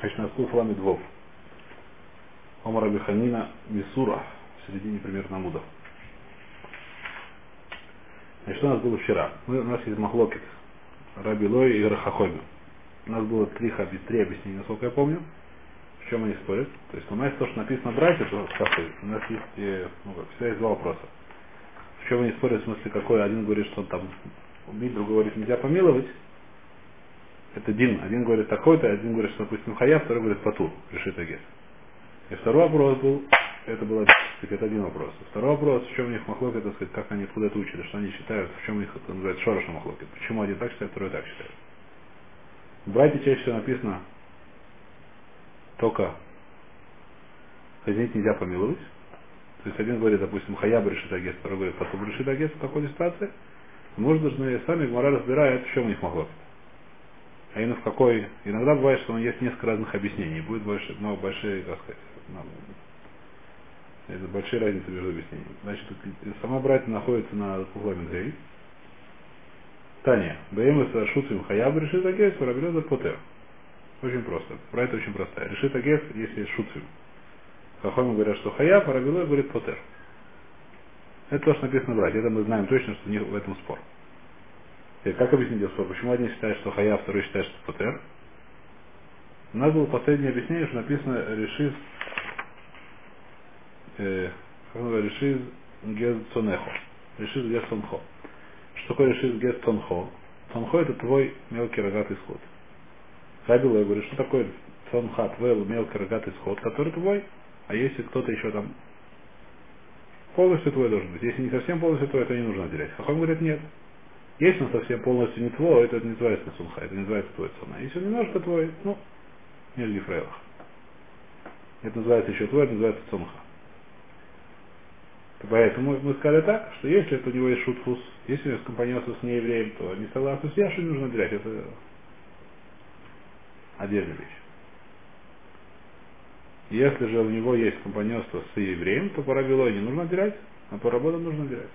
Хачнакуф Ламидвов. Омар Абиханина Мисура. В середине примерно Амудов. Значит, что у нас было вчера? У нас есть Махлокет, Раби Лой и Рахахоми. У нас было три объяснения, насколько я помню. В чем они спорят? То есть у нас то, что написано братья, то у нас есть, всегда есть два вопроса. В чем они спорят, в смысле какой? Один говорит, что там убить, другой говорит, нельзя помиловать. Это Дин. Один говорит такой-то, один говорит, что, допустим, хаяв, второй говорит патур, решит агес. И второй вопрос был, это один вопрос. Второй вопрос, в чем у них махлокет, так сказать, как они откуда это учили, что они считают, в чем у них это называется шорош махлокет. Почему один так считает, второй так считает. Братья чаще всего написано только казнить нельзя помиловать. То есть один говорит, допустим, хаяб решит агес, второй говорит патур решит агес, в такой ситуации. Мы должны сами Гмара разбирает, в чем у них махлокет. А именно в какой. Иногда бывает, что есть несколько разных объяснений. Будет большие, так сказать, это большая разница между объяснениями. Значит, сама братья находится на Кухламингей. Таня. БМС Шутвим Хаяб решит агес, Рабелеза Потер. Очень просто. Братья очень простая. Решит агес, если Шутвим. Хахоми говорят, что Хаяб, а Рабелеза говорит Потер. Это то, что написано братья. Это мы знаем точно, что в этом спор. Как объяснить спор? Почему один считает, что хаяв, второй считает, что потер? У нас было последнее объяснение, что написано решиз гецонехо. Решиз гецонхо. Что такое решиз гецонхо? Цонхо это твой мелкий рогатый сход. Хабилой говорит, что такое цонха, твой мелкий рогатый сход, который твой, а если кто-то еще там полностью твой должен быть. Если не совсем полностью твой, то не нужно отделять. Хахам говорит, нет. Если он совсем полностью не твой, это не называется сунха, это не называется твой цена. Если он немножко твой, не лифрейлах. Это называется еще твой, это называется цунха. Поэтому мы сказали так, что если это у него есть шутфус, если он скомпонился с неевреем, то не согласен с Яшей, нужно отделять. Это отдельная вещь. Если же у него есть компаньонство с евреем, то парабилой не нужно отделять, а параболом нужно отделять.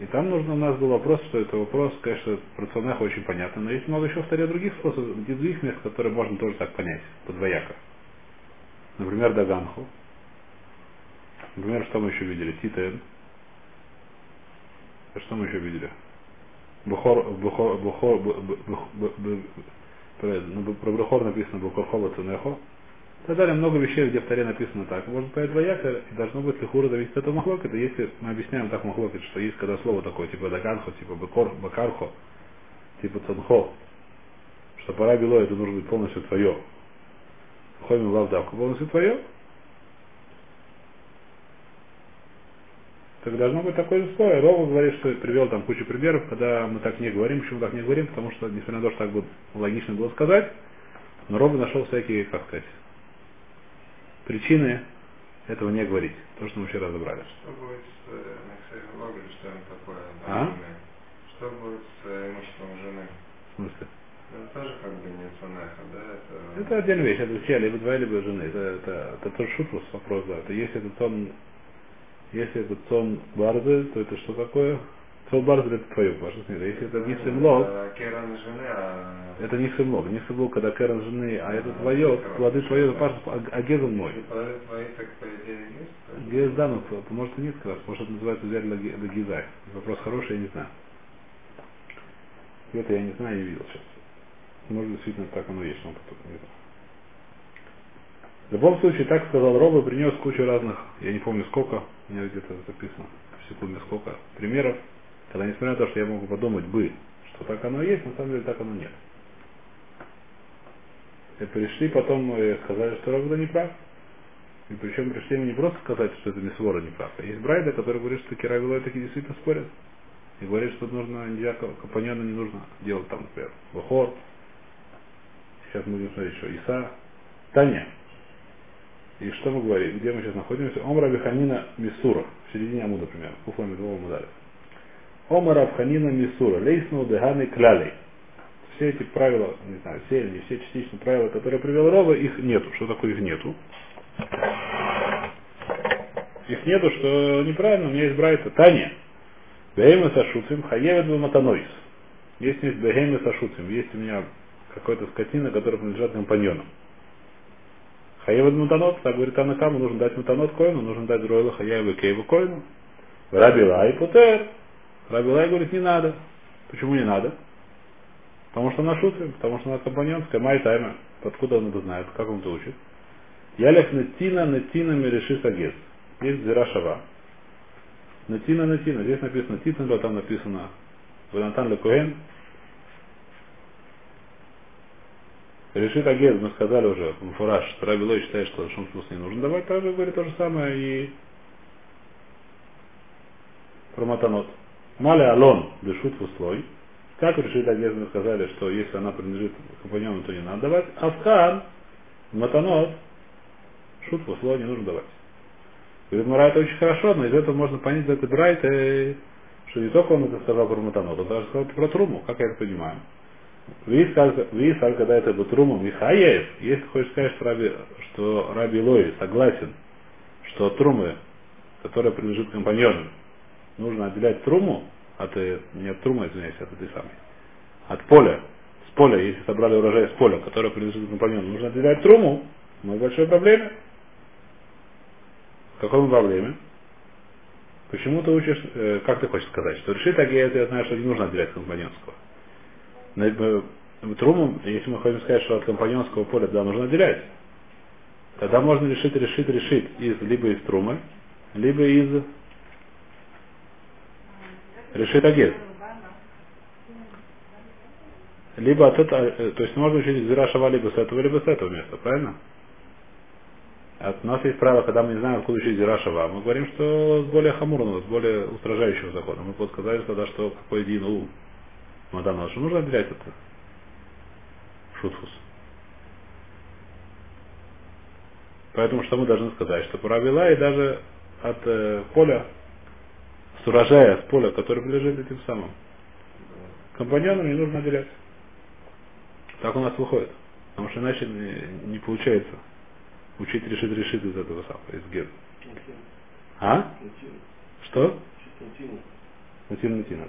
И там нужно у нас был вопрос, что это вопрос, конечно, про цонеха очень понятно, но есть много еще в таре других способов, других мест, которые можно тоже так понять, подвояко. Например, Даганху. Например, что мы еще видели? Титен. А что мы еще видели? Про Бухор написано Бухорхова Цонехо. И так далее, много вещей, где в таре написано так. Можно понять двояко, и должно быть лихура зависит от этого махлокета. Если мы объясняем так махлокет, что есть когда слово такое, типа даганхо, типа бакархо, типа цанхо, что пора бело, это нужно быть полностью твое. Хомим лавдавку полностью твое. Так должно быть такое же слово. Рова говорит, что привел там кучу примеров, когда мы так не говорим. Почему так не говорим? Потому что, несмотря на то, что так бы логично было сказать, но Рова нашел всякие, как сказать, причины этого не говорить. То, что мы вчера разобрали. Что будет с Мексерилогом, что он такое? А? Что будет с имуществом жены? В смысле? Это тоже как бы не цонеха, да? Это отдельная вещь. Это все, либо двое, либо жены. Это тот шутус вопрос, да. Это если это цон барзы, то это что такое? Цон барзы это твое, ваше снизу. Если это не сымлог, это не сымлог. Не сымлог, когда керан жены, а это твое, плоды твое, а гезом мой. Плоды твои, так по идее, есть? Гез, да, но может и нет, как раз, может это называется взять для гизай. Вопрос хороший, я не знаю. Это я не знаю, я не видел сейчас. Может, действительно, так оно есть, но потом не знаю. В любом случае, так сказал Роба, принес кучу разных, я не помню сколько, у меня где-то записано, в секунду сколько, примеров. Когда, несмотря на то, что я могу подумать бы, что так оно есть, на самом деле так оно нет. И пришли потом и сказали, что Рав не прав. И причем пришли им не просто сказать, что это Мисвора не прав, а есть Брайда, который говорит, что Кира Вилой таки действительно спорят. И говорит, что нужно нельзя, компаньону не нужно делать там, например, Бахор. Сейчас мы будем смотреть еще Иса. Таня. И что мы говорим? Где мы сейчас находимся? Омра Биханина Мисура. В середине Амуда, например. Куфлами Двова Мудаля. Омара Бханина Мисура, Лейсну Деганы Кляли. Все эти правила, не знаю, все или не все частично правила, которые привел Рова, их нету. Что такое их нету? Их нету, что неправильно, у меня есть брайта Таня. Бехеймы Сашуцим, Хаевед Матанойс. Если есть Бехеймы Сашуцим, есть у меня какой-то скотины, которые принадлежат компаньонам. Хаевед мутанот, так говорит Танакама, нужно дать мутанот коину, нужно дать Ройла Хаяеву Кейву коину. Раби Лай путер. Раби Лай говорит, не надо. Почему не надо? Потому что она шутка, потому что она компаньонская, май тайма. Откуда он это знает, как он это учит? Ялях натина натина мерешис агес. Есть зира шава. Натина натина. Здесь написано титан, а там написано Ванатан Лекуэн. Решит агез, мы сказали уже, Муфураж, Раби Лой считает, что шум смысл не нужен. Давай также говорит то же самое и про матанот. Мали алон дышут в услой. Как решит агез, мы сказали, что если она принадлежит компаньону, то не надо давать. Афкан, матанот, шут в услой не нужно давать. Говорит, Мара, это очень хорошо, но из этого можно понять, что это Брайт, что не только он это сказал про матанот, он даже сказал про труму, как я это понимаю. Вис, когда это был трумом, Михаев, если хочешь сказать, что Раби Лой согласен, что трумы, которая принадлежит компаньонам, нужно отделять труму от, не от трумы, извиняюсь, от этой самой, от поля, с поля, если собрали урожай с поля, которое принадлежит компаньонам, нужно отделять труму, мы в большой проблеме. В какой мы проблеме? Почему ты учишь, как ты хочешь сказать, что решит агез, я знаю, что не нужно отделять компаньонского. Трумом, если мы хотим сказать, что от компаньонского поля, да, нужно отделять. Тогда можно решить либо из трумы, либо из решит агез. Либо от этого, то есть можно учить из Зирашава либо с этого места, правильно? У нас есть правило, когда мы не знаем, откуда учить Зирашава, мы говорим, что с более хамурного, с более устражающего закона. Мы подсказали тогда, что какой дин у Мадам, что нужно отделять это? Шутфус. Поэтому что мы должны сказать? Что правила и даже от поля, с урожая, с поля, который прилежит этим самым компаньонам, не нужно отделять. Так у нас выходит. Потому что иначе не получается учить решит из этого самого, из гена. А? Что? Натина.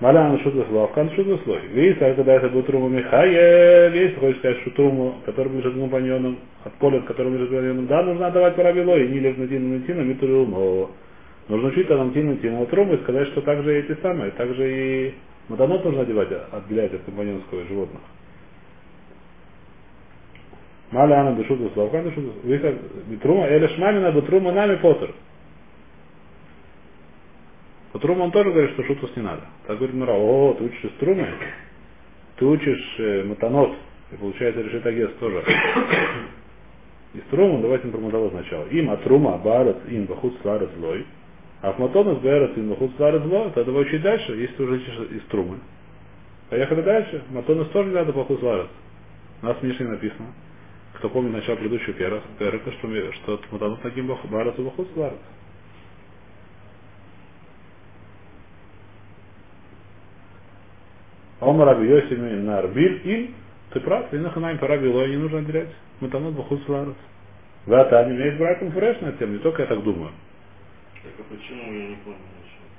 Малян шутка слов, кан шутка слой. Весь, когда это был труму Михая, весь хочет сказать, что труму, который лежит компаньоном, от поля, от которого лежит компаньоном, да, нужно отдавать парабило, и не лев на тину, и труму. Нужно учить нам тину труму и сказать, что также эти самые, также и матанот нужно отделять от компаньонского животных. Малян шутка слов, кан шутка слой. Битрума, или шмамина, битрума нами потер. По труму он тоже говорит, что шутус не надо. Так говорит Мара, ты учишь из трумы, ты учишь матанот, и получается решит агез тоже. Из трумы, давайте мы про матанот сначала. Им от трума барат им бахут сларат злой, а в матонос барат им бахут сларат злой, тогда давай учить дальше, если ты уже учишь из трумы. Поехали дальше, матонос тоже не надо бахут сларат. У нас в Мишне написано, кто помнит начало предыдущего перека, что матанот таким барат и бахут сларат. Омараби Йосими Нарбиль им, ты прав, и наханаем параби лой не нужно отделять. Мы там от бахут сларас. Да, Таня, у меня есть браком фреш на тему, не только я так думаю. Так а почему я не понял?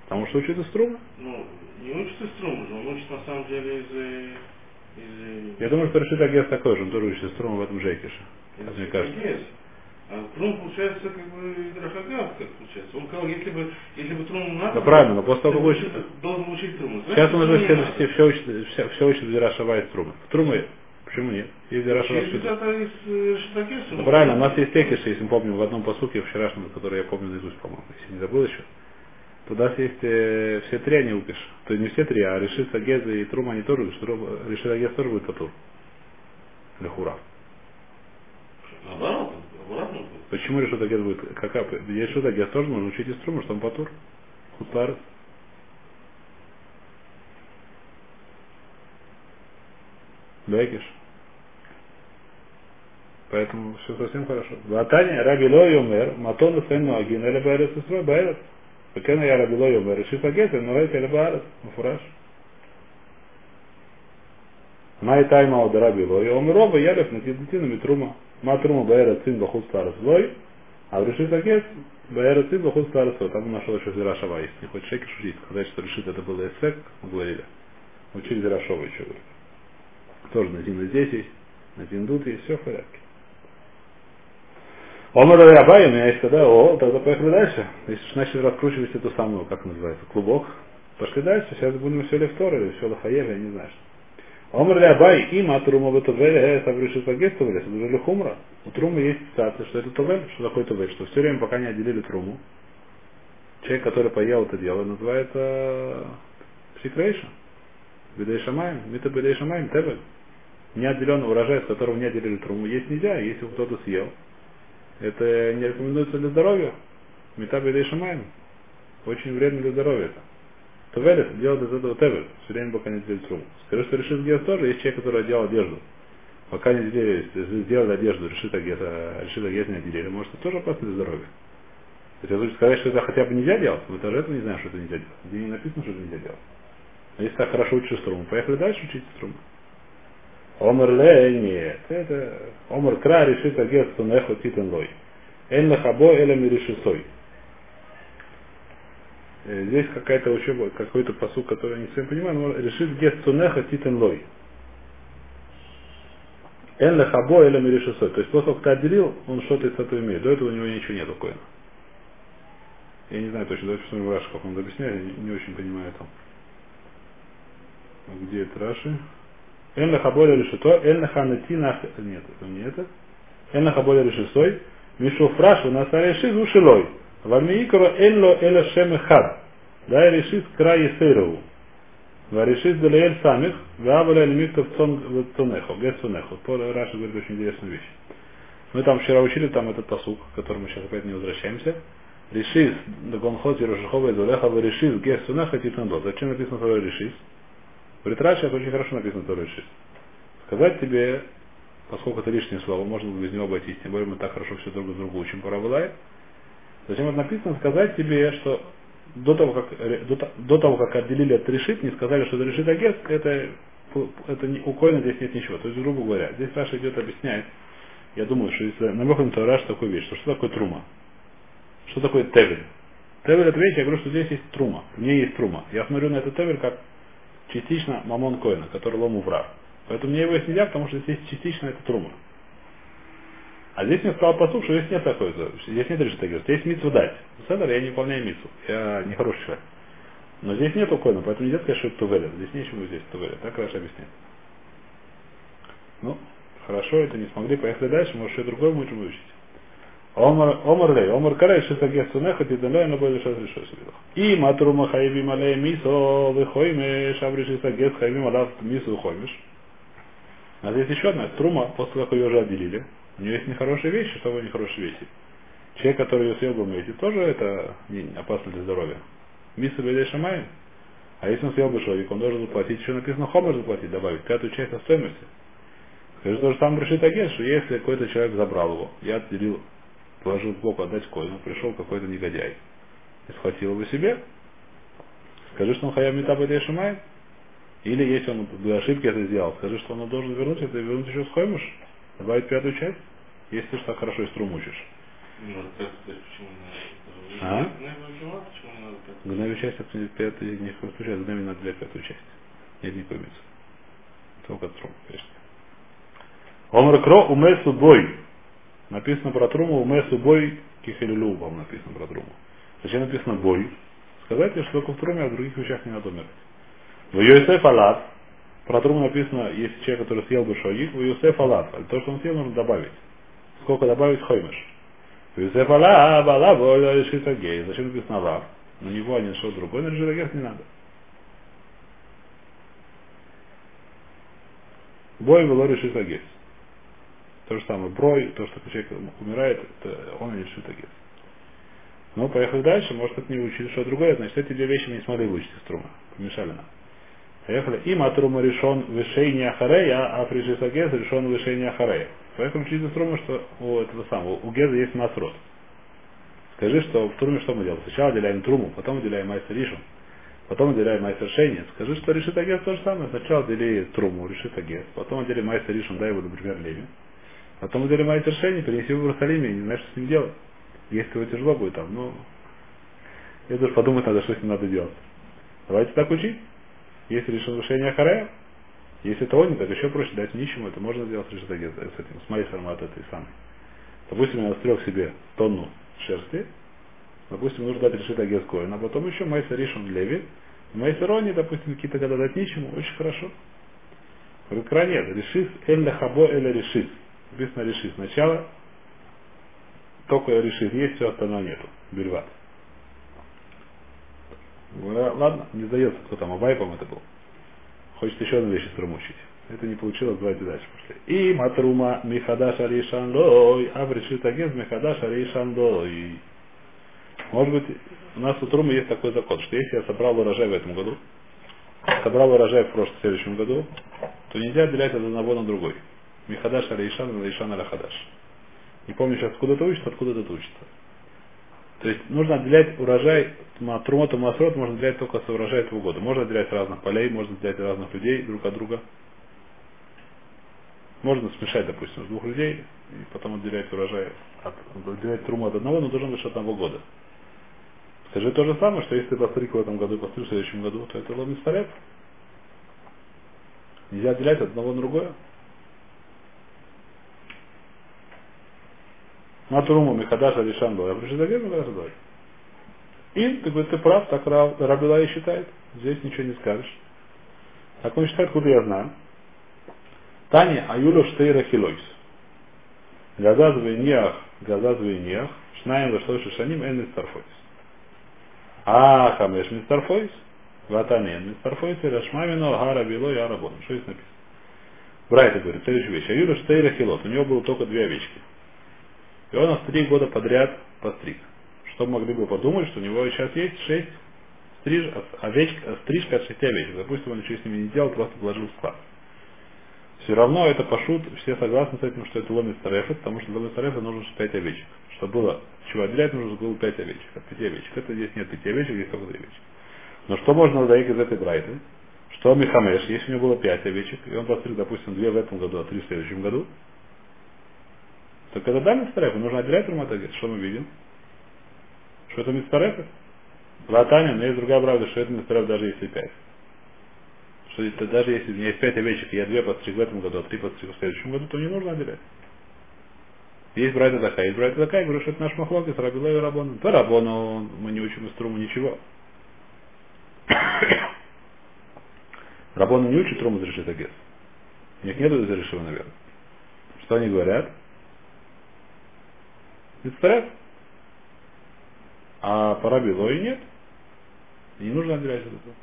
Потому что учится струма. Ну, не учится струма же, он учится на самом деле из... Я думаю, что решит агез такой же, он тоже учится струма в этом жейкише. Это мне кажется. Агез. А трум получается как бы драхагав, как получается. Он сказал, если бы трум надо... Да правильно, но после того, как учит... Должен учить труму. Сейчас он уже все учит зирашава из трумы. В трумы? Почему нет? Есть зирашава из трумы. Да правильно, у нас есть текиши, если мы помним, в одном посуке вчерашнем, который я помню наизусть, по-моему, если не забыл еще. То у нас есть все три, они упишь. То есть не все три, а решит агез и трума они тоже, решит агез тоже будет катур. Лехура. Наоборот? Почему решит агез будет какап? Решит агез тоже нужно учить из трумы, что он потур. Хутларес. Дайкиш. Поэтому все совсем хорошо. Ватаня, рабило йомер, матон и сэнну агин, эле баарес и срой баарес. Пекэна я рабило йомер, решит агез, но это эле баарес, муфураж. Май тайма од рабило йомероба, ялев на тидутинами трума. Матрума Баэра Цин Бахут Старос Лой, а в решит агез Баэра Цин Бахут Старос Лой. Там он нашел еще Зирашова, если не хочешь шекиш учить, сказать, что решит это было эсэк, мы говорили. Учить Зирашова еще. тоже на один из 10, на один дуд, и все в порядке. Омар Рабай, у меня есть тогда, тогда поехали дальше. Если начали раскручивать эту самую, как называется, клубок, пошли дальше, сейчас будем все левтор или все лахаев, я не знаю что. Омар Рабай, им от Рума в Тувеле, я сам решил погестовали, это уже Хумра. У Трумы есть цитация, что это Тувель, что такое Тувель, что все время, пока не отделили Труму, человек, который поел это дело, называется Псикрейша. Бедей Шамаем, Мита Бедей Шамаем, Тевель. Неотделенный урожай, с которого не отделили Труму, есть нельзя, если кто-то съел. Это не рекомендуется для здоровья. Мита Бедей Шамаем. Очень вредно для здоровья это. Тувель делает из этого Тевель, все время пока не отделили Труму. Скажи, что решит Гес тоже, есть человек, который отделал одежду. Пока не отделили, сделали одежду, решит Гес не отделили. Может, это тоже опасно для здоровья. То есть сказать, что это хотя бы нельзя делать, мы даже этого не знаем, что это нельзя делать. Где не написано, что это нельзя делать. А если так хорошо учишь струму, поехали дальше учить струму. Омар ле, нет, это Омар кра решит агентство на эхо титан лой. Эль нахабо элем и решисой. Здесь какая-то учеба, какой-то посуд, который я не всем понимаю, но решит гетство нехо титан лой. Эль нахабо элем и решисой. То есть после того, как ты отделил, он что-то из этого имеет. До этого у него ничего нету коина. Я не знаю точно, давайте посмотрим Раши, как он объясняет, я не очень понимаю там. Где это Раши? Эль нахаболя решето, эль наханати нах... Нет, это не это. Эль нахаболя решесой, мишуф Раши, насареши зушилой, вамиикро элло эль шем хад, да решит край сейрову, варешит дале эль самих, ваабаля эль мифтов цонехо, гецонехо. Раши говорит очень интересную вещь. Мы там вчера учили, там этот пасук, к которому сейчас опять не возвращаемся. Решис, догонхот, Ерошихова и Дулехова, решис, гесунеха, титандо. Зачем написано второй решис? В Ритраше это очень хорошо написано второй решис. Сказать тебе, поскольку это лишнее слово, можно без него обойтись, тем более мы так хорошо все друг с другом учим, пора бывает. Зачем это написано? Сказать тебе, что до того, как отделили от решит, не сказали, что это решит агес, это не, у коина здесь нет ничего. То есть, грубо говоря, здесь Раша идет объясняет, я думаю, что если намекнем то Раша такую вещь, что такое трума? Что такое тевель? Тевель это вещь, я говорю, что здесь есть трума. У меня есть трума. Я смотрю на этот тевель как частично мамон коина, который лому враг. Поэтому мне его есть нельзя, потому что здесь частично это трума. А здесь мне сказал пасук, что здесь нет такой, здесь нет решета герц. Здесь митцву дать. Седер, я не выполняю митцву. Я не хороший человек. Но здесь нету коина, поэтому нельзя сказать, что это тувеля. Здесь нечего здесь тувеля. Так хорошо объясняет. Ну, хорошо, это не смогли. Поехали дальше. Может, что-то другое будем учить. Омар Карай, Шестагесту Нехот, и Далай, но больше сейчас решил себе. И Матрума Хайби Малей Мисо, Выхоймеш, Абри Шестагест, Хайби Малав, Мисо, Ухоймеш. А здесь еще одна трума, после того, как ее уже отделили. У нее есть нехорошие вещи, что вы нехорошие вещи. Человек, который ее съел, думаете, тоже это опасно для здоровья. Мисо Бедей Шамай. А если он съел бы человек, он должен заплатить, еще написано Хомеш заплатить, добавить, пятую часть от стоимости. Скажи, то же самое решит агент, что если какой-то человек забрал его, я отделил, положил в блок отдать коину, пришел какой-то негодяй и схватил его себе, скажи, что он хаяв мита бедей шамай, или если он до ошибки это сделал, скажи, что он должен вернуть это и вернуть еще с хоймуш, добавить пятую часть, если ты же так хорошо и струм учишь. А? Гневную часть обсудить пятую, не включать, гневную надо для пятую часть. Нет, не поймется. Только струм, конечно. Омркро умей судой. Написано про труму, уме субой кихелилю, вам написано про труму. Зачем написано бой? Сказать лишь только в труме, а в других вещах не надо умирать. В Йосеф Алат, про труму написано, если человек, который съел бы шоик, в Йосеф Алат, то, что он съел, нужно добавить. Сколько добавить, хоймеш. В Йосеф Алат, Алат, Алат, Решитагей. Зачем написано Алат? На него, а не на что-то другое, на Решитагей не надо. Бой было Решитагей. То же самое брой, то, что человек умирает, это он не решит агет. Но поехали дальше, может это не выучили, что другое, значит эти две вещи мы не смогли выучить из трума. Помешали нам. Поехали. Им атрума решен вышение ахарея, а прижит агез решен вышение ахарея. Поехали учить из трума, что у этого самого, у геза есть насрод. Скажи, что в труме что мы делаем? Сначала отделяем труму, потом отделяем майстер ришон, потом отделяем майстер шейни. Скажи, что решит агез то же самое. Сначала отдели труму, решит агез, потом отдели майстер ришон, дай его, например, леви. Потом отдели майстер шейни, принеси его в Иерусалим, я не знаю, что с ним делать. Если его тяжело будет там, но... Я даже подумать надо, что с ним надо делать. Давайте так учить. Если решено решение Ахарея, Если того не так, еще проще дать нищему, это можно сделать с этим, с моей формата этой самой. Допустим, я настрел себе тонну шерсти, допустим, нужно дать решит агез Коэн, а потом еще Майса Ришон Леви, Майса Рони, допустим, какие-то года дать нищему, очень хорошо. В экране решит эль хабо эль решит. Написано решит. Сначала только решит, есть, все остальное нету. Бельват. Ладно, не сдается, кто там, Абайпом это был. Хочет еще одну вещь струмучить. Это не получилось, давайте дальше пошли. И матрума михадаш аришандой, а решит агез михадаш аришандой. Может быть, у нас у Трумы есть такой закон, что если я собрал урожай в этом году, собрал урожай в прошлом, в следующем году, то нельзя отделять от одного на другой. Михадаш аль-Ишан, аль-Ишан аль-Хадаш. Не помню сейчас, откуда это учится, откуда это учится. То есть нужно отделять урожай, Трумоту Масрот можно отделять только с урожая этого года. Можно отделять разных полей, можно отделять разных людей друг от друга. Можно смешать, допустим, с двух людей, и потом отделять урожай, отделять Труму от одного, но должен быть от одного года. Скажи то же самое, что если ты постриг в этом году и постриг в следующем году, то это ломит старец. Нельзя отделять одного на другое. Матуруму Михадаша Ришандой. А пришли загреб Михадашадой. И ты говоришь, ты прав, так Рабилай считает. Здесь ничего не скажешь. Так он считает, куда я знаю. Тани Аюлю Штейра Хилойс. Газаз Вейниах, Шнаем Лаштой Шишаним Энн Старфойс. А хамеш мистер Фойс, ватанен мистер Фойс, и рашмамино гара бело и арабон. Что здесь написано? Брайт говорит, следующая вещь. Аюра Штейра Хилот. У него было только две овечки. И он нас 3 года подряд постриг. Что могли бы подумать, что у него сейчас есть 6 стрижек от 6 овечек. Допустим, он ничего с ними не делал, просто положил в склад. Все равно это пашут, все согласны с этим, что это ломит старефа, потому что для ломит старефа нужно 5 овечек. Чтобы было чего отделять, нужно было 5 овечек, от 5 овечек. Это здесь нет 5 овечек, здесь только 2 овечки. Но что можно удалить из этой брайты? Что Михамеш, если у него было 5 овечек, и он постриг, допустим, 2 в этом году, а 3 в следующем году, то когда да мистарефа, нужно отделять руматагет. Что мы видим? Что это мистарефа? Латанин, но есть другая правда, что это мистарефа даже если 5. Что это даже если у меня есть 5 овечек, и я 2 подстриг в этом году, а 3 подстриг в следующем году, то не нужно отделять. Есть брайта такая, я говорю, что это наш махлокис, Рабило и Раббану. Да Раббану мы не учим из Трумы ничего. Раббану не учит Труму из решит агез. У них нету из решива, наверное. Что они говорят? Мицтареф. А по Рабило и нет. И не нужно отделять от этого.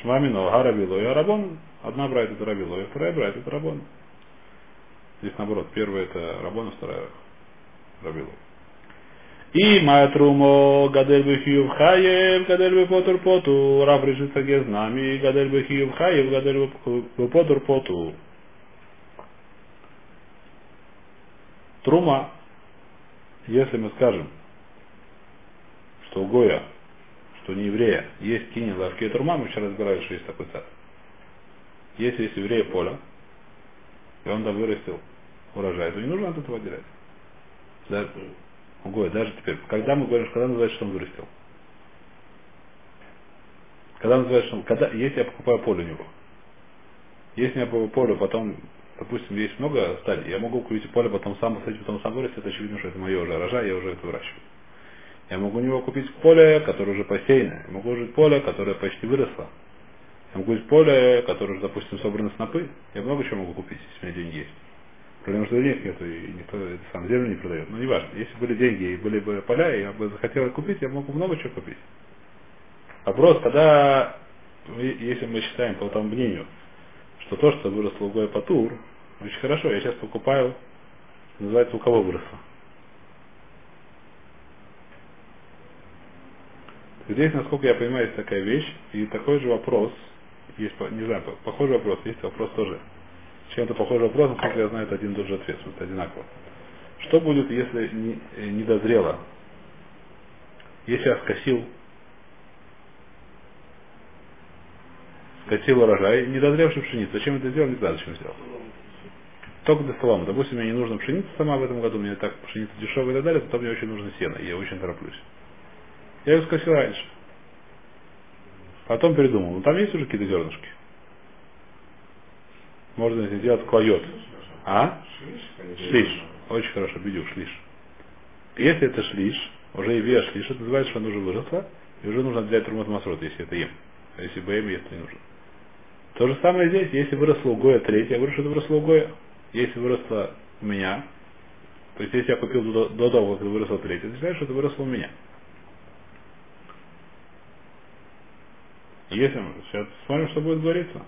Шмамино, Гарабило и Арабон. Одна брайта это Рабило, и вторая брайта это Раббану. Здесь наоборот, первая это Раббану, вторая Рабилу. И матрумо гадель бехиюв хаев, гадель бепотур поту, рав решит агез нами, гадель бехиюв хаев, гадель бепотур поту. Трума, если мы скажем, что у Гоя, что не еврея, есть кинин лавки трума, мы вчера разбирали, что есть такой сад. Если есть еврея поля, и он там вырастил урожай, то не нужно от этого отделять. Даже теперь, когда мы говорим, когда называется, что он вырастил? Когда называется, что он... Если я покупаю поле у него. Если я покупаю поле, потом, допустим, есть много стадий, я могу купить поле, потом сам посадить, потом сам вырастить, это очевидно, что это мое уже урожай, я уже это выращиваю. Я могу у него купить поле, которое уже посеяно, я могу уже поле, которое почти выросло. Я могу купить поле, которое, допустим, собрано снопы. Я много чего могу купить, если у меня деньги есть. Проблема, что денег нету, и никто сам землю не продает. Но не важно. Если были деньги и были бы поля, и я бы захотел купить, я могу много чего купить. Вопрос, когда, если мы считаем по тому мнению, что то, что выросло у Гоя Патур, очень хорошо, я сейчас покупаю, называется, у кого выросло. Здесь, насколько я понимаю, есть такая вещь, и такой же вопрос, есть, не знаю, похожий вопрос, есть вопрос тоже. Чем-то похожий вопрос, насколько я знаю, это один и тот же ответ, это одинаково. Что будет, если не дозрело? Если я скосил урожай, недозревшую пшеницу, зачем это сделал, не знаю, зачем сделал. Только для соломы. Допустим, мне не нужна пшеница сама в этом году, мне так пшеница дешевая и так далее, зато мне очень нужно сено, и я очень тороплюсь. Я ее скосил раньше. Потом передумал, там есть уже какие-то зернышки. можно сделать койот. А? Шлиш. Очень хорошо, бедюк, шлиш. Если это шлиш, уже и вес шлиш, это называется, что он уже выжился, и уже нужно отделять Трумат Масрот, если это им. А если бы им, если не нужно. То же самое здесь, если выросло у Гоя третье, я говорю, что это выросло у Гоя. Если выросло у меня, то есть если я купил до того, как выросло третье, то считаю, что это выросло у меня. Если мы сейчас смотрим, что будет говориться.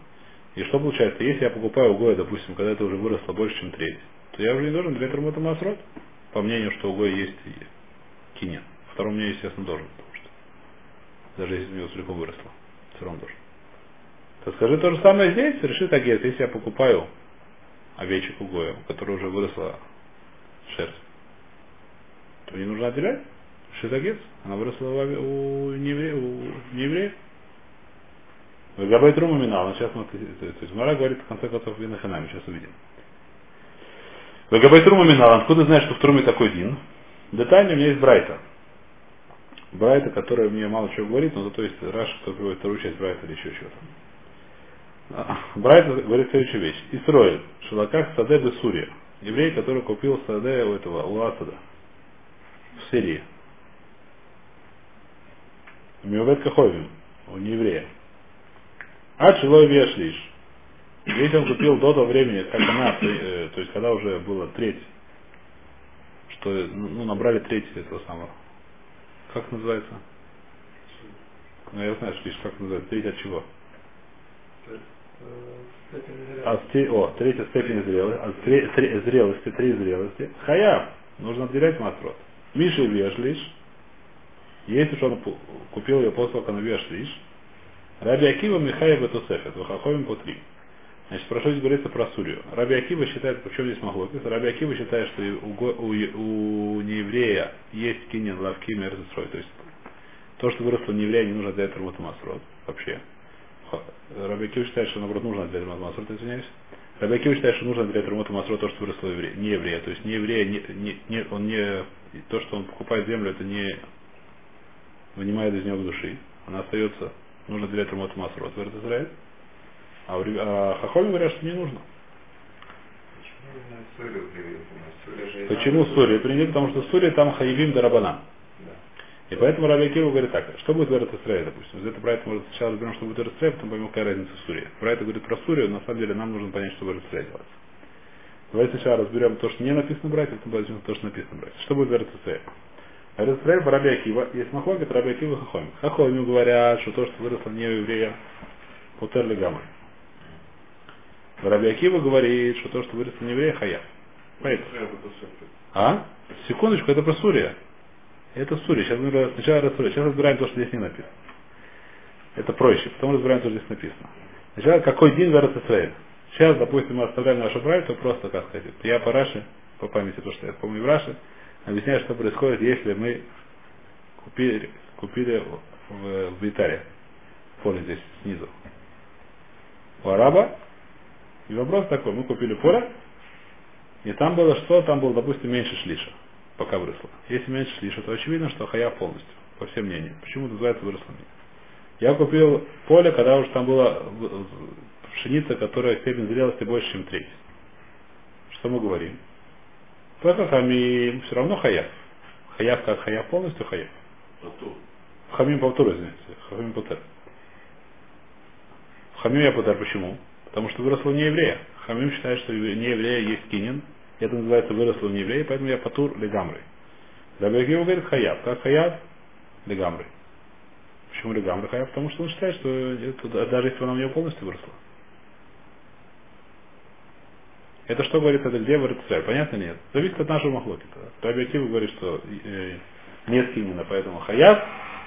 И что получается, если я покупаю угой, допустим, когда это уже выросло больше, чем треть, то я уже не должен для Трумота Масрот, по мнению, что угой есть кинин. Второму мне, естественно, должен, потому что даже если у него целиком выросло, все равно должен. То скажи то же самое здесь, решит агет, если я покупаю овечек угоя, у которой уже выросла шерсть, то не нужно отделять. Решит агет, она выросла у неевреев. Габайт Рума Минал, сейчас мы, то есть Мара говорит в конце концов и на Ханаме, сейчас увидим. Габайт Рума Минал, откуда знаешь, что в Труме такой дин? Детально у меня есть Брайта. Брайта, которая мне мало чего говорит, но зато есть Раша, кто приводит вторую часть Брайта или еще чего-то. Брайта говорит следующую вещь. Исроэль, Шалаках Саде Бесурия, еврей, который купил Саде у этого, у Асада, в Сирии. Меувет Каховим, у нееврея. А Челой Вешлиш. Ведь он купил до того времени, как она, то есть когда уже было треть, что ну, набрали треть этого самого. Как называется? Ну я знаю, шлиш, как называется. Треть от чего? Третья степень зрелости. Три зрелости. Хаяв. Нужно отделять масрот. Миша Вешлиш. Если же он купил ее после того, как она Вешлиш. Раби Акива Михаев Батусефет, Вахаховим Путри. Значит, прошу здесь говорится про Сурию. Раби Акива считает, причем здесь махлокис, Раби Акива считает, что у нееврея есть кинин лавки мерзесрой. То есть то, что выросло у нееврея, не нужно отдать Трумота Масрот вообще. Раби Акива считает, что наоборот нужно отдать Трумота Масрот, извиняюсь. Раби Акива считает, что нужно отдать Трумота Масрот то, что выросло не еврея. То есть не еврея, то, что он покупает землю, это не вынимает из него души. Она остается. Нужно отделять Трумота Масрот в Эрец Исраэль. А Хахоми говорят, что не нужно. Почему Сурию привели? Потому что Сурия там Хаевим Дарабана. Да. И поэтому Раби Акива говорит так. Что будет в Эрец Исраэль, допустим? Из этого Брайта мы сначала разберем, что будет в Эрец Исраэль, потом поймем, какая разница в Сурии. Брайт говорит про Сурию, но на самом деле нам нужно понять, что в Эрец Исраэль делается. Давайте сначала разберем то, что не написано в Брайте, потом возьмем то, что написано в Брайте. Что будет в Эрец Исраэль? Эрец Исраэль в Раби Акива, есть махлокет Раби Акива и Хахоми. Хахоми говорят, что то, что выросло не у еврея, Путер Легамы. Раби Акива говорит, что то, что выросло не еврея, Хаяв. А? Секундочку, это про Сурия. Это Сурия. Сейчас мы разбираем то, что здесь не написано. Это проще, потом разбираем то, что здесь написано. Сначала какой день в Эрец Исраэль? Сейчас, допустим, мы оставляем нашу Брайту, просто как сказать. Я по Раши, по памяти то, что я помню в Раши, объясняю, что происходит, если мы купили в Бейтаре, поле здесь снизу, у араба. И вопрос такой, мы купили поле, и там было что? Там было, допустим, меньше шлиша, пока выросло. Если меньше шлиша, то очевидно, что хаяв полностью, по всем мнениям. Почему называется выросло мне? Я купил поле, когда уже там была пшеница, которая степень зрелости больше, чем треть. Что мы говорим? Только хамим все равно хаяв. Хаяв как хаяв полностью хаяв. Хамим повтор, извините. Хамим повтор. Хамим я повтор. Почему? Потому что выросло не еврея. Хамим считает, что не еврея есть кинин. Это называется выросло не еврея, поэтому я повтор легамры. Рабиакива говорит хаяв. Как хаяв? Легамры. Почему легамры хаяв? Потому что он считает, что это, даже если она у него полностью выросла. Это что говорит, это где в Эрец Исраэль? Понятно или нет? Зависит от нашего махлокита. Раби Акива говорит, что нет кинина, поэтому хаяв.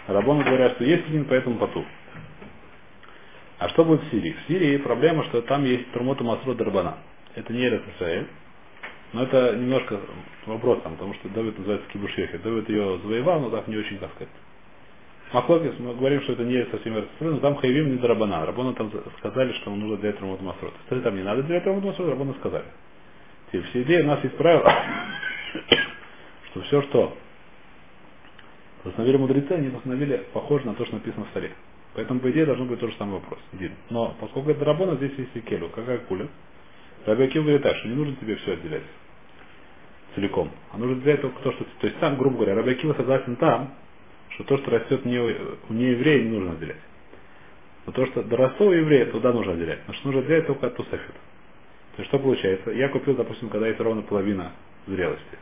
Рабоны говорят, что есть кинин, поэтому патур. А что будет в Сирии? В Сирии проблема, что там есть Трумота Масрот Дарбана. Это не Эрец Исраэль, но это немножко вопрос там, потому что Давид называется Кибуш Йехед. Давид ее завоевал, но так не очень, так сказать. Махлокис, мы говорим, что это не совсем Эрец Исраэль, но там Хаевим не Дарбана. Рабоны там сказали, что нужно отделять Трумота Масрот. Если там не надо отделять Трумота Масрот, рабоны сказали. И в Сирии нас есть правило, что все, что постановили мудрецы, они постановили похоже на то, что написано в Таре. Поэтому, по идее, должен быть тот же самый вопрос. Но поскольку это рабона, здесь есть и келю. Какая куля? Рабиакива говорит так, что не нужно тебе все отделять целиком. А нужно отделять только то, что ты... То есть сам, грубо говоря, Рабиакива согласен там, что то, что растет не еврея, не нужно отделять. Но то, что дорослого еврея, туда нужно отделять. Значит, нужно отделять только от тусафет. То есть что получается? Я купил, допустим, когда есть ровно половина зрелости.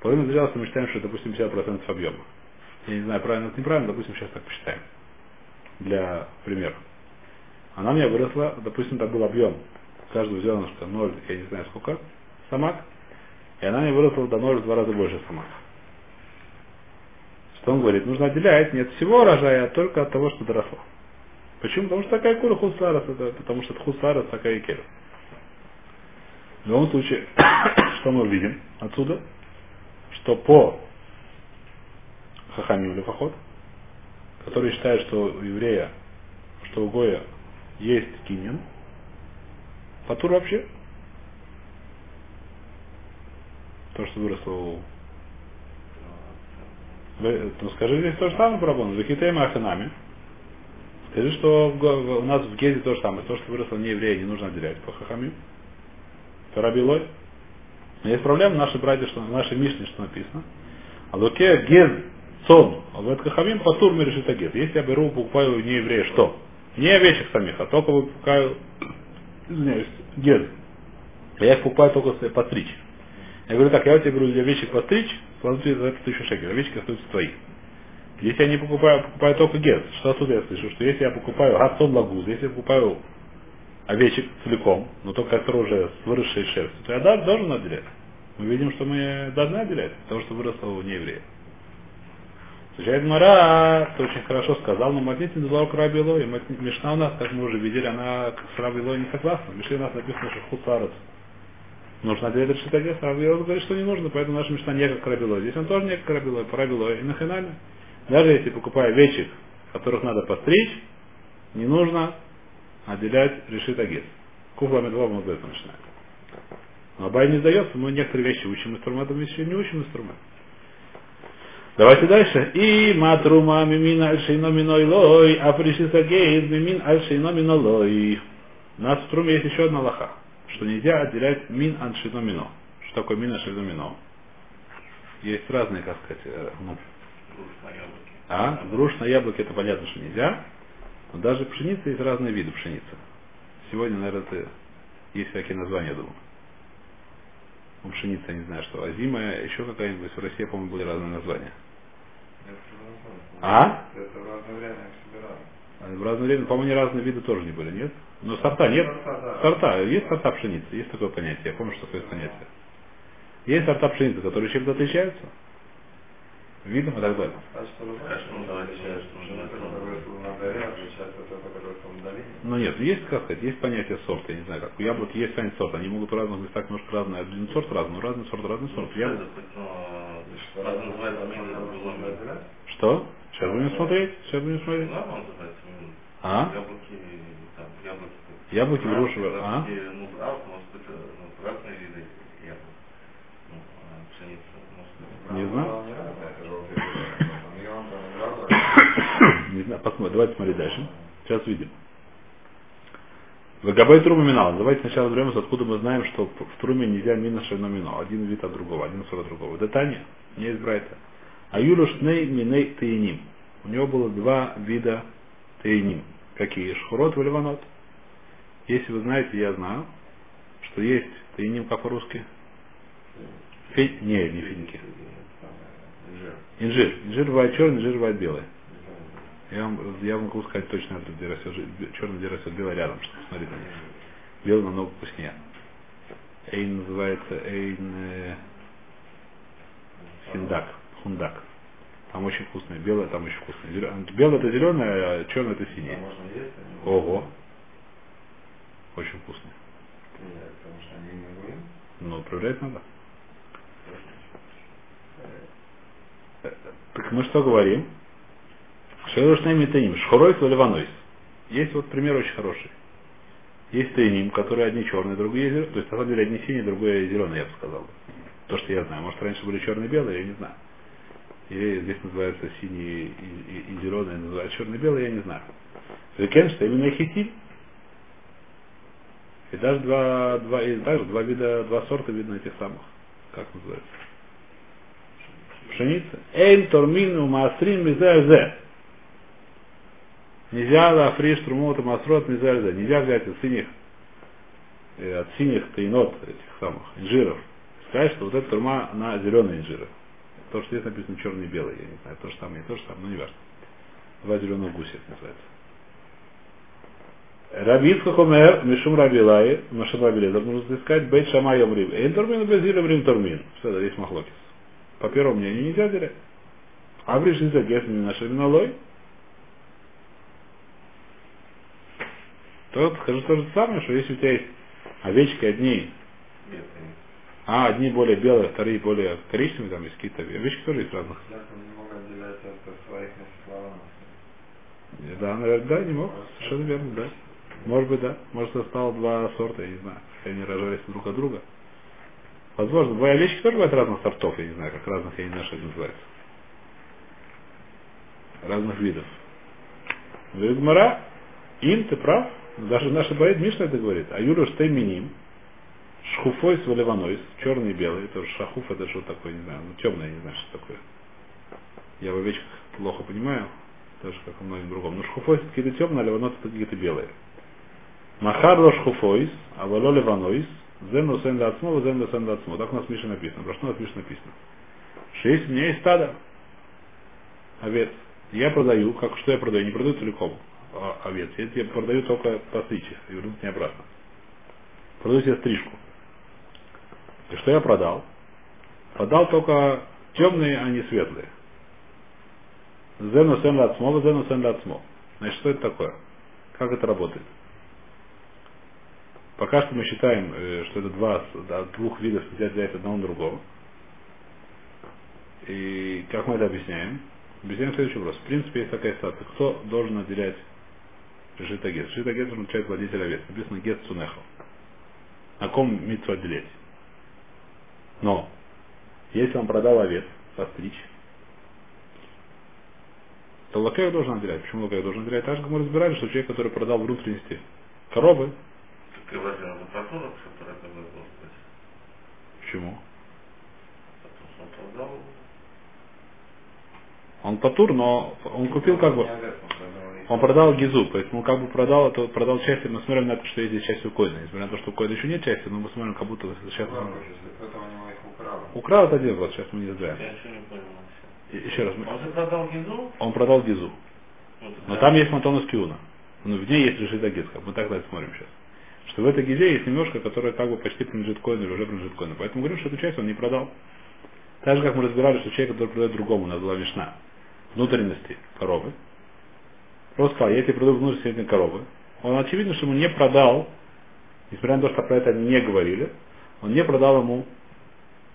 Половина зрелости мы считаем, что, допустим, 50% объема. Я не знаю, правильно это неправильно, допустим, сейчас так посчитаем. Для примера. Она у меня выросла, допустим, так был объем каждого зернышка 0, я не знаю сколько, самак, и она мне выросла до 0 в 2 раза больше самак. Что он говорит? Нужно отделять не от всего урожая, а только от того, что доросло. Почему? Потому что такая кура хусарас, потому что хусарас такая кера. В любом случае, что мы видим отсюда? Что по хахамим лефахот, который считает, что у еврея, что у гоя есть кинин, патур вообще. То, что выросло у... Ну, скажи здесь то же самое, Барабон, Захитаем Аханами. Скажи, что у нас в Гезе то же самое. То, что выросло не еврея, не нужно отделять по хахамим. Тарабилой. Есть проблема, наши братья, что наши мишни, что написано. А луке гез сон. А вот хахамим патур ми решит агез. Если я беру, покупаю не еврея, что? Не овечек самих, а только покупаю, извиняюсь, гез. Я их покупаю только постричь. Я говорю, так, я у тебя беру овечек постричь, кладу тебе за это 1000 шекелей, овечки остаются твои. Если я не покупаю только гез, что отсюда я слышу, что если я покупаю гацон лагуз, если я покупаю овечек целиком, но только который уже с выросшей шерстью, то я должен отделять. Мы видим, что мы должны отделять, потому что выросло у нееврея. Сучает Мара, ты очень хорошо сказал, но Матница не дала к Раби Илой. Мишна у нас, как мы уже видели, она с Раби Илой не согласна. В Мишне у нас написано, что Хуцарец нужно отделять от Шитагеса, а Раби Илой говорит, что не нужно, поэтому наша Мишна не как Раби Илой. Здесь он тоже не как Раби Илой, по Раби Илой и нахинами. Даже если покупая овечек, которых надо постричь, не нужно отделять решитагес. Кухлами два мы это начинаем. Но Абай не сдается, мы некоторые вещи учим инструментом, вещи не учим инструментом. Давайте дальше. И матрума мимин альшейно минойлой, а пришисагейз мимин альшейно минолой. У нас в труме есть еще одна лоха, что нельзя отделять мин альшейно мино. Что такое мин альшейно мино? Есть разные, как сказать, ну. Груш на яблоке это понятно, что нельзя. Но даже пшеница есть разные виды пшеницы. Сегодня, наверное, это есть всякие названия, я думаю. У пшеницы, я не знаю, что. А зима, еще какая-нибудь. В России, по-моему, были разные названия. Это в разное время собирали. В разное время, по-моему, разные виды тоже не были, нет? Но сорта нет. Сорта. Есть сорта пшеницы. Есть такое понятие. Я помню, что такое понятие. Есть сорта пшеницы, которые чем-то отличаются. Видом и так далее. Но нет, есть, как сказать, есть понятие сорта, я не знаю как. У яблок есть сорт, они могут в разных местах немножко разные. Один сорт разный, разный сорт, разный сорт. Что? Сейчас будем смотреть. Яблоки грушевые. Ну, может быть, разные виды яблок. Пшеница, не знаю. Не знаю, посмотрим. Давайте смотреть дальше. Сейчас увидим. В Габай Трума Минала. Давайте сначала разберемся, откуда мы знаем, что в Труме нельзя мина шейно мино. Один вид от другого, один сорт от другого. Это Таня, не из Брайта. А Юлюшней Миней Таяним. У него было два вида таяним. Какие? Шхурот и Леванот. Если вы знаете, я знаю, что есть таяним, как по-русски. Не финики. Инжир. Инжир бывает черный, инжир бывает белый. Я могу сказать точно, где растет черный, где растет белый рядом, чтобы смотреть на них. Белый намного вкуснее. Эйн называется Хиндак. Хундак. Там очень вкусное. Белое там очень вкусное. Белое это зеленое, а черное это синее. Ого. Очень вкусное. Но проверять надо. Так мы что говорим? Шелушнами таиним, шхоройс и леванойс. Есть вот пример очень хороший. Есть таиним, которые одни черные, другие зеленые. То есть на самом деле одни синие, другое зеленые, я бы сказал. То, что я знаю. Может раньше были черные и белые, я не знаю. Или здесь называются синие и зеленые, называют черные и белые, я не знаю. Викенштейн и хитиль. И даже два сорта видно этих самых, как называется, пшеницы. Эйн, тормину, маастрин, мизаэзэ. Нельзя лафриш, трумот, масрот, мизаэзэ. Нельзя взять от синих тайнот, этих самых, инжиров. Сказать, что вот эта турма на зеленые инжиры. То, что здесь написано черный и белый, я не знаю, то же самое, но не важно. Два зеленых гуся это называется. Рабит Хохомер, Мишум Рабилай, Машин Рабилезер, нужно искать, Бейт Шамай Омрим. Эйнтурмин, Безилем, Римтурмин. Все, да, есть махлокис. По первому мнению нельзя делать. А пришли за гесами нашими налой. То скажу то же самое, что если у тебя есть овечки одни, а одни более белые, вторые более коричневые, там есть какие-то овечки тоже из разных. Да, наверное, да, не мог, совершенно верно, да. Может быть, да. Может, стало два сорта, я не знаю. Они рожались друг от друга. Возможно, двое овечки тоже бывают разных сортов, я не знаю, как разных, я не знаю, что это называется. Разных видов. Говорит Гмара, им, ты прав, даже наша боец Мишна это говорит, а Юлюш ты миним, шхуфой с валиванойс, черный и белый, тоже шахуф, это что такое, не знаю, ну темное, я не знаю, что такое. Я в овечках плохо понимаю, тоже как и многим другом. Но шхуфойс это какие-то темные, а ливанойс это какие-то белые. Махарло шхуфойс, а вало ливанойс, землю сэн лацмо, землю сэн лацмо. Так у нас в Мишне написано. Про что у нас в Мишне написано? Что есть у меня есть стадо овец. Я продаю, как что я продаю? Не продаю целиком овец. Я продаю только по стричке и вернут мне обратно. Продаю себе стрижку. И что я продал? Продал только темные, а не светлые. Зену сэн лацмо, зену сэн лацмо. Значит, что это такое? Как это работает? Пока что мы считаем, что это двух видов нельзя взять одного другого. И как мы это объясняем? Объясняем следующий вопрос. В принципе, есть такая ситуация. Кто должен отделять житагет? Житагет означает владетель овец. Написано гет цунехо. На ком митцу отделять? Но, если он продал овец, постричь, то лакею должен отделять. Почему лакею должен отделять? Так же, как мы разбирали, что человек, который продал внутренности коровы, почему? Он патур, но он купил как бы. Он продал гизу, поэтому как бы продал, то продал части, мы смотрим на то, что есть здесь часть у коина. Несмотря на то, что у коина еще нет части, но мы смотрим, как будто сейчас. Украл это дело, сейчас мы не знаем. Еще раз. Он продал гизу? Он продал гизу. Но там есть Матонос Киуна. Но в ней есть решитагет, как мы так на это смотрим сейчас. Что в этой гизе есть немножко, которая как бы почти принадлежит коину или уже принадлежит коину. Поэтому говорим, что эту часть он не продал. Так же, как мы разбирали, что человек, который продает другому, у нас была мишна, внутренности коровы. Просто сказал, я тебе продаю внутренности этой коровы. Он очевидно, что ему не продал, несмотря на то, что про это они не говорили, он не продал ему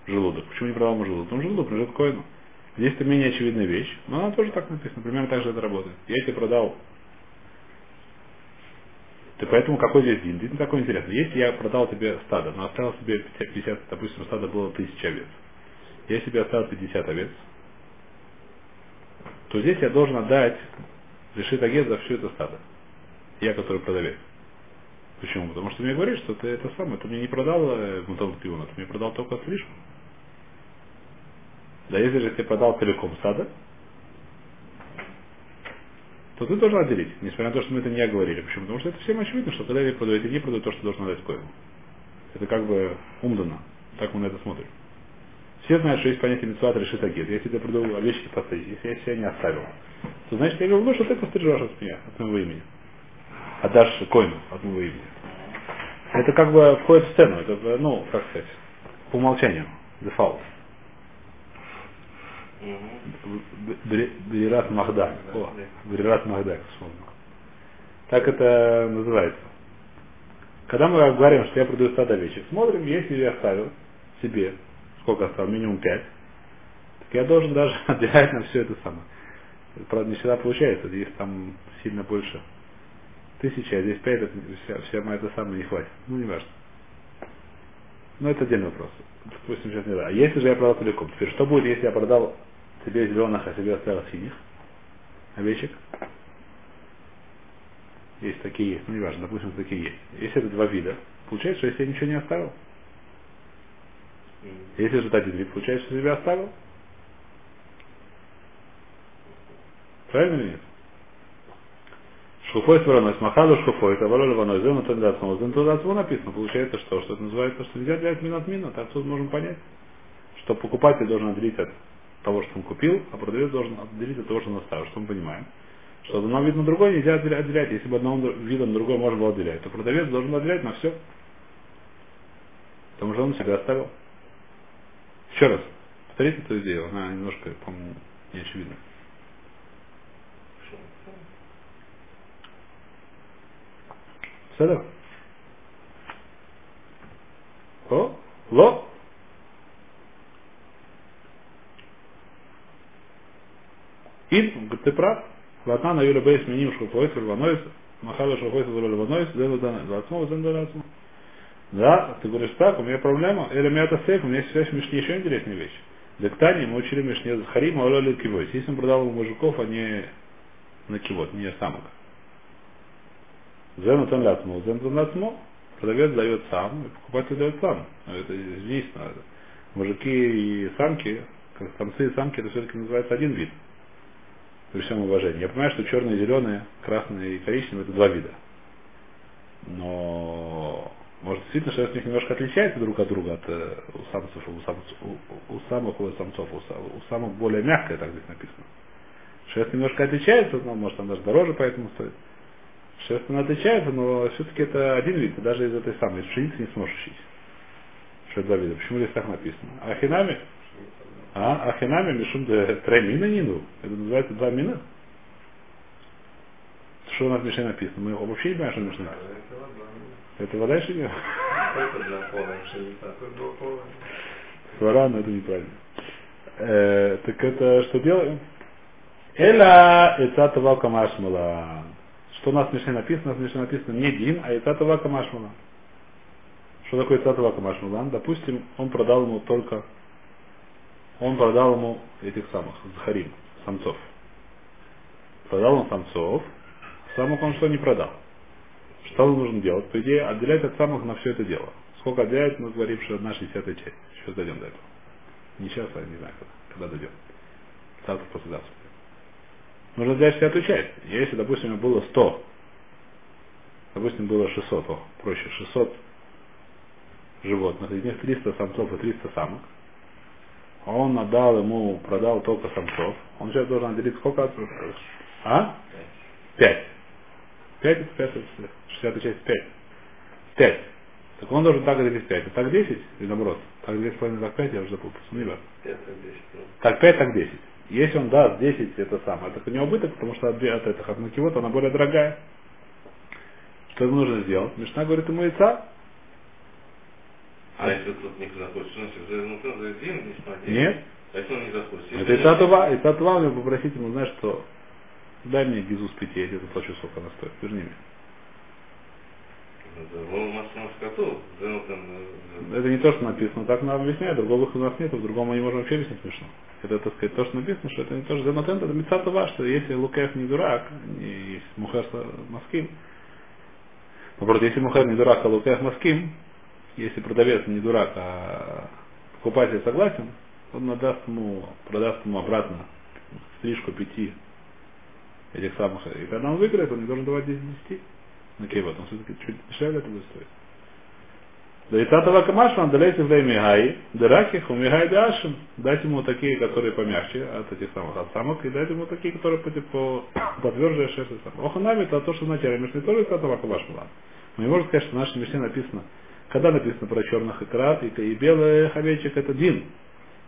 желудок. Почему не продал ему желудок? Потому что желудок принадлежит коину. Здесь это менее очевидная вещь, но она тоже так написана, примерно так же это работает. Я тебе продал. И поэтому какой здесь дин? Дин такой интересный. Если я продал тебе стадо, но оставил себе 50, допустим, стадо было 1000 овец. Я себе оставил 50 овец, то здесь я должен отдать решит агент за все это стадо. Я, который продавец. Почему? Потому что мне говоришь, что ты это самое, ты мне не продал мутон пиона, ты мне продал только слишком. Да если же ты продал целиком стадо, то ты должен отделить, несмотря на то, что мы это не оговорили. Почему? Потому что это всем очевидно, что когда я продаю, я не продаю то, что должен отдать коему. Это как бы умдано. Так мы на это смотрим. Все знают, что есть понятие митцват решит агет. Если я продаю овечки постричь, если я себя не оставил, то значит я говорю, что ты пострижешь от меня, от моего имени. Отдашь коему от моего имени. Это как бы входит в сцену. Это, ну, как сказать, по умолчанию. Дефаут. Брират Махдак. Брират Махдак, вспомнил. Так это называется. Когда мы говорим, что я продаю стадо овечек, смотрим, если я оставил себе, сколько оставил, минимум 5, так я должен даже отделять на все это самое. Правда, не всегда получается, здесь там сильно больше 1000, а здесь 5, вся моя это самое не хватит. Ну, не важно. Но это отдельный вопрос. Допустим, сейчас не да. А если же я продал целиком, теперь что будет, если я продал себе зеленых, а себе оставил синих овечек? Есть такие есть, ну неважно, допустим, такие есть. Если это два вида, получается, что я себе ничего не оставил. Если в результате двиг, получается, что себя оставил. Правильно или нет? Шхуфой с вороной, смахаду шхуфой, это вороль вороной, зену тендацму, зену тендацму написано, получается, что это называется, что нельзя делать мин от мина, так отсюда можем понять, что покупатель должен отделить от того, что он купил, а продавец должен отделить от того, что он оставил, что мы понимаем. Что одного вида на другой нельзя отделять, если бы одного вида на другой можно было отделять, то продавец должен отделять на все, потому что он себя оставил. Еще раз, повторите эту идею, она немножко, по-моему, не очевидна. Седер? О? Ло? Ид, он говорит, ты прав. Латна на юлебей сменил шухойс, рваноис, махала шухойс, рваноис, дэнэ, дэнэ, дэнэ, да, ты говоришь так, у меня проблема, или у меня это сейф, у меня сейчас в Мишне еще интересная вещь. Для Ктани мы учили Мишне за Харим, а Оля Кивойс. Если он продал мужиков, а не на кивот, не самок. Зен это лятмо, зен это лятмо, продавец дает сам, и покупатель дает сам. Это единственное. Мужики и самки, как самцы и самки, это все-таки называется один вид. При всем уважении. Я понимаю, что черные, зеленые, красные и коричневые это два вида. Но может действительно, что у них немножко отличается друг от друга от у самцев, у самок, у самцов, у самок более мягкое, так здесь написано. Шерсть немножко отличается, но может она даже дороже, поэтому стоит. Шерсть она отличается, но все-таки это один вид, ты даже из этой самой, из пшеницы не сможешь учить. Что это за виды? Почему здесь так написано? Ахинами? Ахинами мишум де тремина нину. Это называется два мина? Что у нас в Мишне написано? Мы вообще не понимаем, что в Мишне написано. Это вода еще нет? Это для пола, свара, но это неправильно. Так это что делаем? Эла эцата валка машмала. Что у нас в Мишне написано? У нас в Мишне написано не дин, а эцата валка машмала. Что такое эцата валка машмала? Допустим, он продал ему этих самых, захарим, самцов. Продал он самцов, самок он что не продал. Что нужно делать? По идее, отделять от самых на все это дело. Сколько отделять, мы говорим, что 1/60 часть. Сейчас дойдем до этого. Не сейчас, а не знаю, когда дойдем. Завтра, послезавтра. Нужно отделять 60 часть. Если, допустим, было 100, допустим, было 600, проще, 600 животных, из них 300 самцов и 300 самок. Он отдал ему, продал только самцов. Он сейчас должен отделить сколько от... 5. 5 это 5, 60 часть 5. 5. Так он должен так отделить 5. А так 10? Или наоборот? Так 2,5, так 5, я уже забыл, посмотрел. 5, так 10. Так 5, так 10. Если он даст 10, это самое. Так у него убыток, потому что от этого как накивота, она более дорогая. Что ему нужно сделать? Мишна говорит ему яйца. А если тут не захочет, он всегда нужно за один, не смотреть. Нет. А если он не захочет? Это яйца тува, мне попросить ему, знаешь, что... Дай мне гизу с 5, я тебе заплачу, сколько она стоит. Верни мне. Это не то, что написано. Так нам объясняют. Другого выхода у нас нет. В другом мы не можем вообще объяснить смешно. Это, так сказать, то, что написано, что это не то, что зенотент, это мецатова, что если Лукаев не дурак, и Мухер Маским, наоборот, если Мухер не дурак, а Лукаев Маским, если продавец не дурак, а покупатель согласен, он продаст ему обратно стрижку 5 этих самых. И когда он выиграет, он не должен давать 10. На кейбот, он все-таки чуть дешевле это будет стоить. Да и татава камашман, далейте влей мигай, дыраких, умигай дашим. Дайте ему такие, которые помягче от этих самых, от самок, и дайте ему такие, которые потверже шерсть самок. Оханами это то, что в начале Мишне тоже татава камашман. Мы не можем сказать, что в нашей Мишне написано, когда написано про черных икрат и белых овечек, это дин.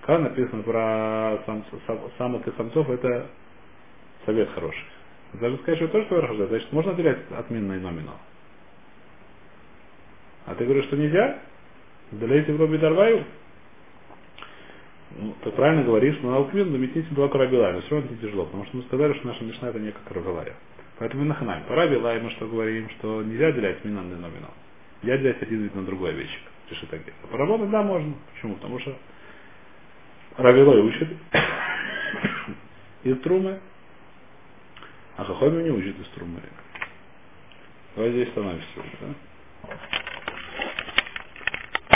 Когда написано про самок и самцов, это совет хороший. Даже сказать, что тоже хорошо, значит, можно отделять от мин на номинал. А ты говоришь, что нельзя? Далейте в роби дарваю? Ну, ты правильно говоришь, но на алквин заметните два корабилая. Все равно не тяжело, потому что мы сказали, что наша мишна это не как корабилая. Поэтому и на ханаме. Парабилая мы что говорим, что нельзя отделять мин на номинал. Нельзя отделять один вид на другой вещи. Пиши так где-то. Поработать, да, можно. Почему? Потому что рабилой учит из трумы. А хохоми не учит из трумы. Давай здесь остановимся. Да?